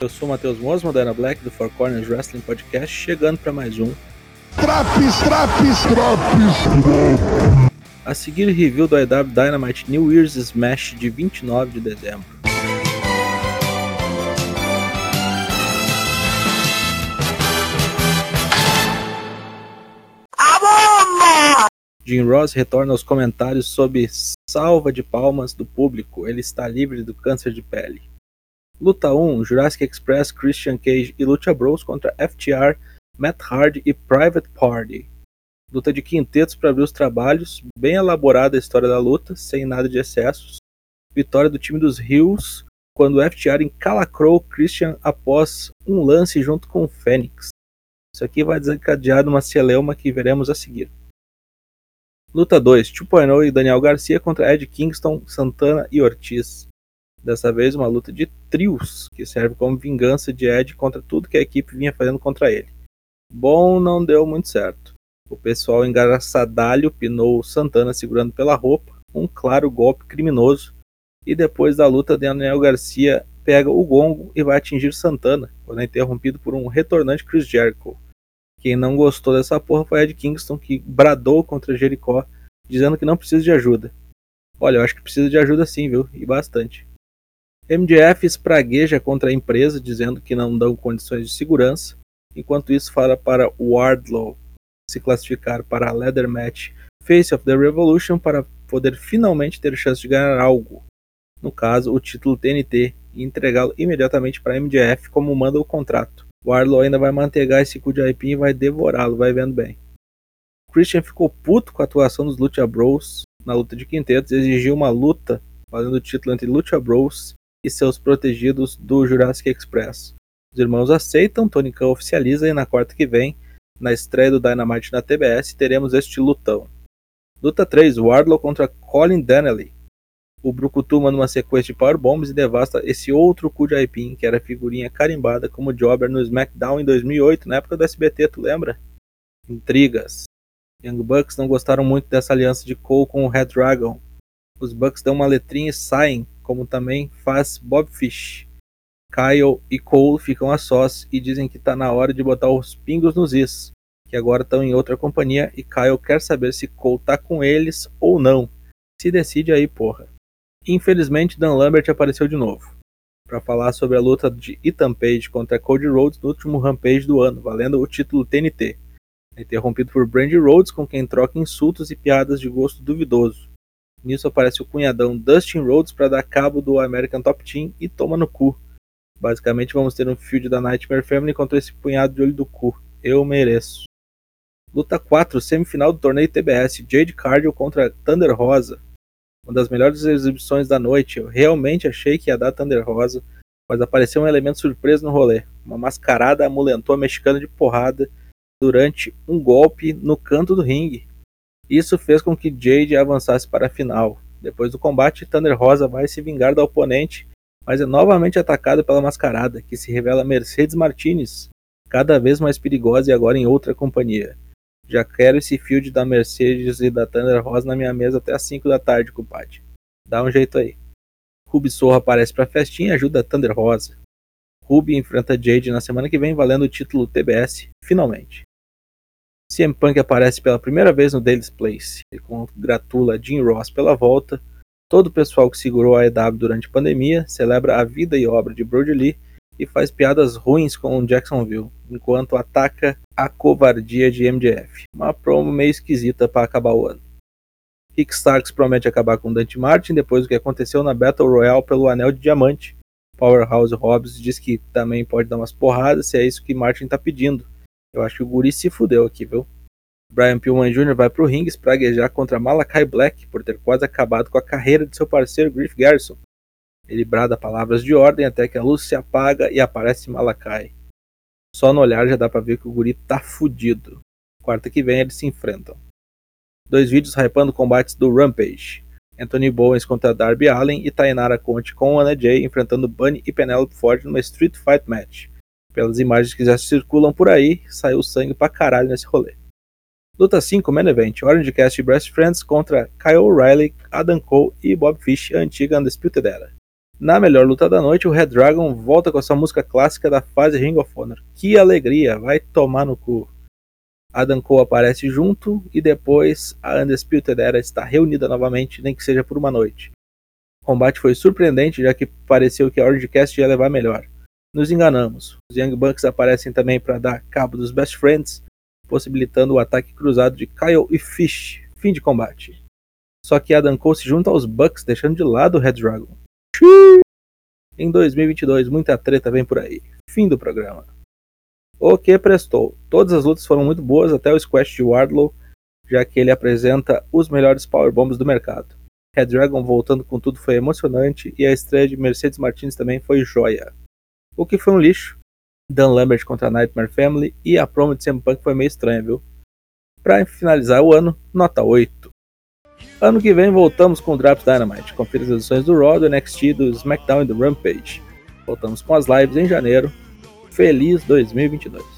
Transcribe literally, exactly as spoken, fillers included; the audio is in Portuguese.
Eu sou o Matheus Moz, Madonna Black, do Four Corners Wrestling Podcast, chegando para mais um Traps, Traps, Traps. A seguir, review do A E W Dynamite New Year's Smash de vinte e nove de dezembro. Jim Ross retorna aos comentários sob salva de palmas do público. Ele está livre do câncer de pele. Luta um, Jurassic Express, Christian Cage e Lucha Bros contra F T R, Matt Hardy e Private Party. Luta de quintetos para abrir os trabalhos. Bem elaborada a história da luta, sem nada de excessos. Vitória do time dos Hills, quando F T R encalacrou Christian após um lance junto com o Fênix. Isso aqui vai desencadear uma celeuma que veremos a seguir. Luta dois, dois ponto zero e Daniel Garcia contra Ed Kingston, Santana e Ortiz. Dessa vez uma luta de trios, que serve como vingança de Ed contra tudo que a equipe vinha fazendo contra ele. Bom, não deu muito certo. O pessoal engraçadalho pinou Santana segurando pela roupa, um claro golpe criminoso. E depois da luta, Daniel Garcia pega o gongo e vai atingir Santana, quando é interrompido por um retornante Chris Jericho. Quem não gostou dessa porra foi Ed Kingston, que bradou contra Jericó, dizendo que não precisa de ajuda. Olha, eu acho que precisa de ajuda sim, viu? E bastante. M J F espragueja contra a empresa, dizendo que não dão condições de segurança. Enquanto isso, fala para Wardlow se classificar para a Leather Match Face of the Revolution para poder finalmente ter chance de ganhar algo. No caso, o título T N T, e entregá-lo imediatamente para M J F, como manda o contrato. O Wardlow ainda vai mantegar esse cu de aipim e vai devorá-lo, vai vendo bem. Christian ficou puto com a atuação dos Lucha Bros na luta de quintetos e exigiu uma luta fazendo o título entre Lucha Bros e seus protegidos do Jurassic Express. Os irmãos aceitam, Tony Khan oficializa e na quarta que vem, na estreia do Dynamite na T B S, teremos este lutão. Luta três, Wardlow contra Colin Donnelly. O Brucutu manda uma sequência de powerbombs e devasta esse outro cu de aipim, que era figurinha carimbada como Jobber no SmackDown em dois mil e oito, na época do S B T, tu lembra? Intrigas. Young Bucks não gostaram muito dessa aliança de Cole com o Red Dragon. Os Bucks dão uma letrinha e saem, como também faz Bob Fish. Kyle e Cole ficam a sós e dizem que tá na hora de botar os pingos nos is, que agora estão em outra companhia e Kyle quer saber se Cole tá com eles ou não. Se decide aí, porra. Infelizmente, Dan Lambert apareceu de novo para falar sobre a luta de Ethan Page contra Cody Rhodes no último Rampage do ano, valendo o título T N T. Interrompido por Brandy Rhodes, com quem troca insultos e piadas de gosto duvidoso. Nisso aparece o cunhadão Dustin Rhodes para dar cabo do American Top Team e toma no cu. Basicamente vamos ter um feud da Nightmare Family contra esse punhado de olho do cu. Eu mereço. Luta quatro, semifinal do torneio T B S, Jade Cargill contra Thunder Rosa. Uma das melhores exibições da noite. Eu realmente achei que ia dar Thunder Rosa, mas apareceu um elemento surpresa no rolê. Uma mascarada amulentou a mexicana de porrada durante um golpe no canto do ringue. Isso fez com que Jade avançasse para a final. Depois do combate, Thunder Rosa vai se vingar da oponente, mas é novamente atacada pela mascarada, que se revela Mercedes Martinez, cada vez mais perigosa e agora em outra companhia. Já quero esse field da Mercedes e da Thunder Rosa na minha mesa até as cinco da tarde, compadre. Dá um jeito aí. Ruby Sorra aparece pra festinha e ajuda a Thunder Rosa. Ruby enfrenta Jade na semana que vem, valendo o título T B S, finalmente. C M Punk aparece pela primeira vez no Daily's Place. Ele congratula Jim Ross pela volta. Todo o pessoal que segurou a A E W durante a pandemia celebra a vida e obra de Brody Lee e faz piadas ruins com Jacksonville, enquanto ataca a covardia de M J F. Uma promo meio esquisita para acabar o ano. Rick Starks promete acabar com Dante Martin depois do que aconteceu na Battle Royale pelo Anel de Diamante. Powerhouse Hobbs diz que também pode dar umas porradas se é isso que Martin tá pedindo. Eu acho que o guri se fudeu aqui, viu? Brian Pillman Júnior vai pro ringue espraguejar contra Malakai Black por ter quase acabado com a carreira de seu parceiro Griff Garrison. Ele brada palavras de ordem até que a luz se apaga e aparece Malakai. Só no olhar já dá pra ver que o guri tá fudido. Quarta que vem eles se enfrentam. Dois vídeos hypando combates do Rampage. Anthony Bowens contra Darby Allin e Tainara Conte com Anna Jay enfrentando Bunny e Penelope Ford numa Street Fight Match. Pelas imagens que já circulam por aí, saiu sangue pra caralho nesse rolê. Luta cinco, Main Event, Orange Cast e Best Friends contra Kyle O'Reilly, Adam Cole e Bob Fish, a antiga Undisputed Era. Na melhor luta da noite, o Red Dragon volta com a sua música clássica da fase Ring of Honor. Que alegria, vai tomar no cu. Adam Cole aparece junto e depois a Undisputed Era está reunida novamente, nem que seja por uma noite. O combate foi surpreendente, já que pareceu que a Orange Cast ia levar melhor. Nos enganamos. Os Young Bucks aparecem também para dar cabo dos Best Friends, possibilitando o ataque cruzado de Kyle e Fish. Fim de combate. Só que Adam Cole se junta aos Bucks, deixando de lado o Red Dragon. Em dois mil e vinte e dois, muita treta vem por aí. Fim do programa. O que prestou? Todas as lutas foram muito boas até o squash de Wardlow, já que ele apresenta os melhores powerbombs do mercado. Red Dragon voltando com tudo foi emocionante e a estreia de Mercedes Martins também foi joia. O que foi um lixo? Dan Lambert contra a Nightmare Family e a promo de C M Punk foi meio estranha, viu? Pra finalizar o ano, nota oito. Ano que vem voltamos com o Drops Dynamite, confira as edições do Raw, do N X T, do SmackDown e do Rampage. Voltamos com as lives em janeiro. Feliz dois mil e vinte e dois.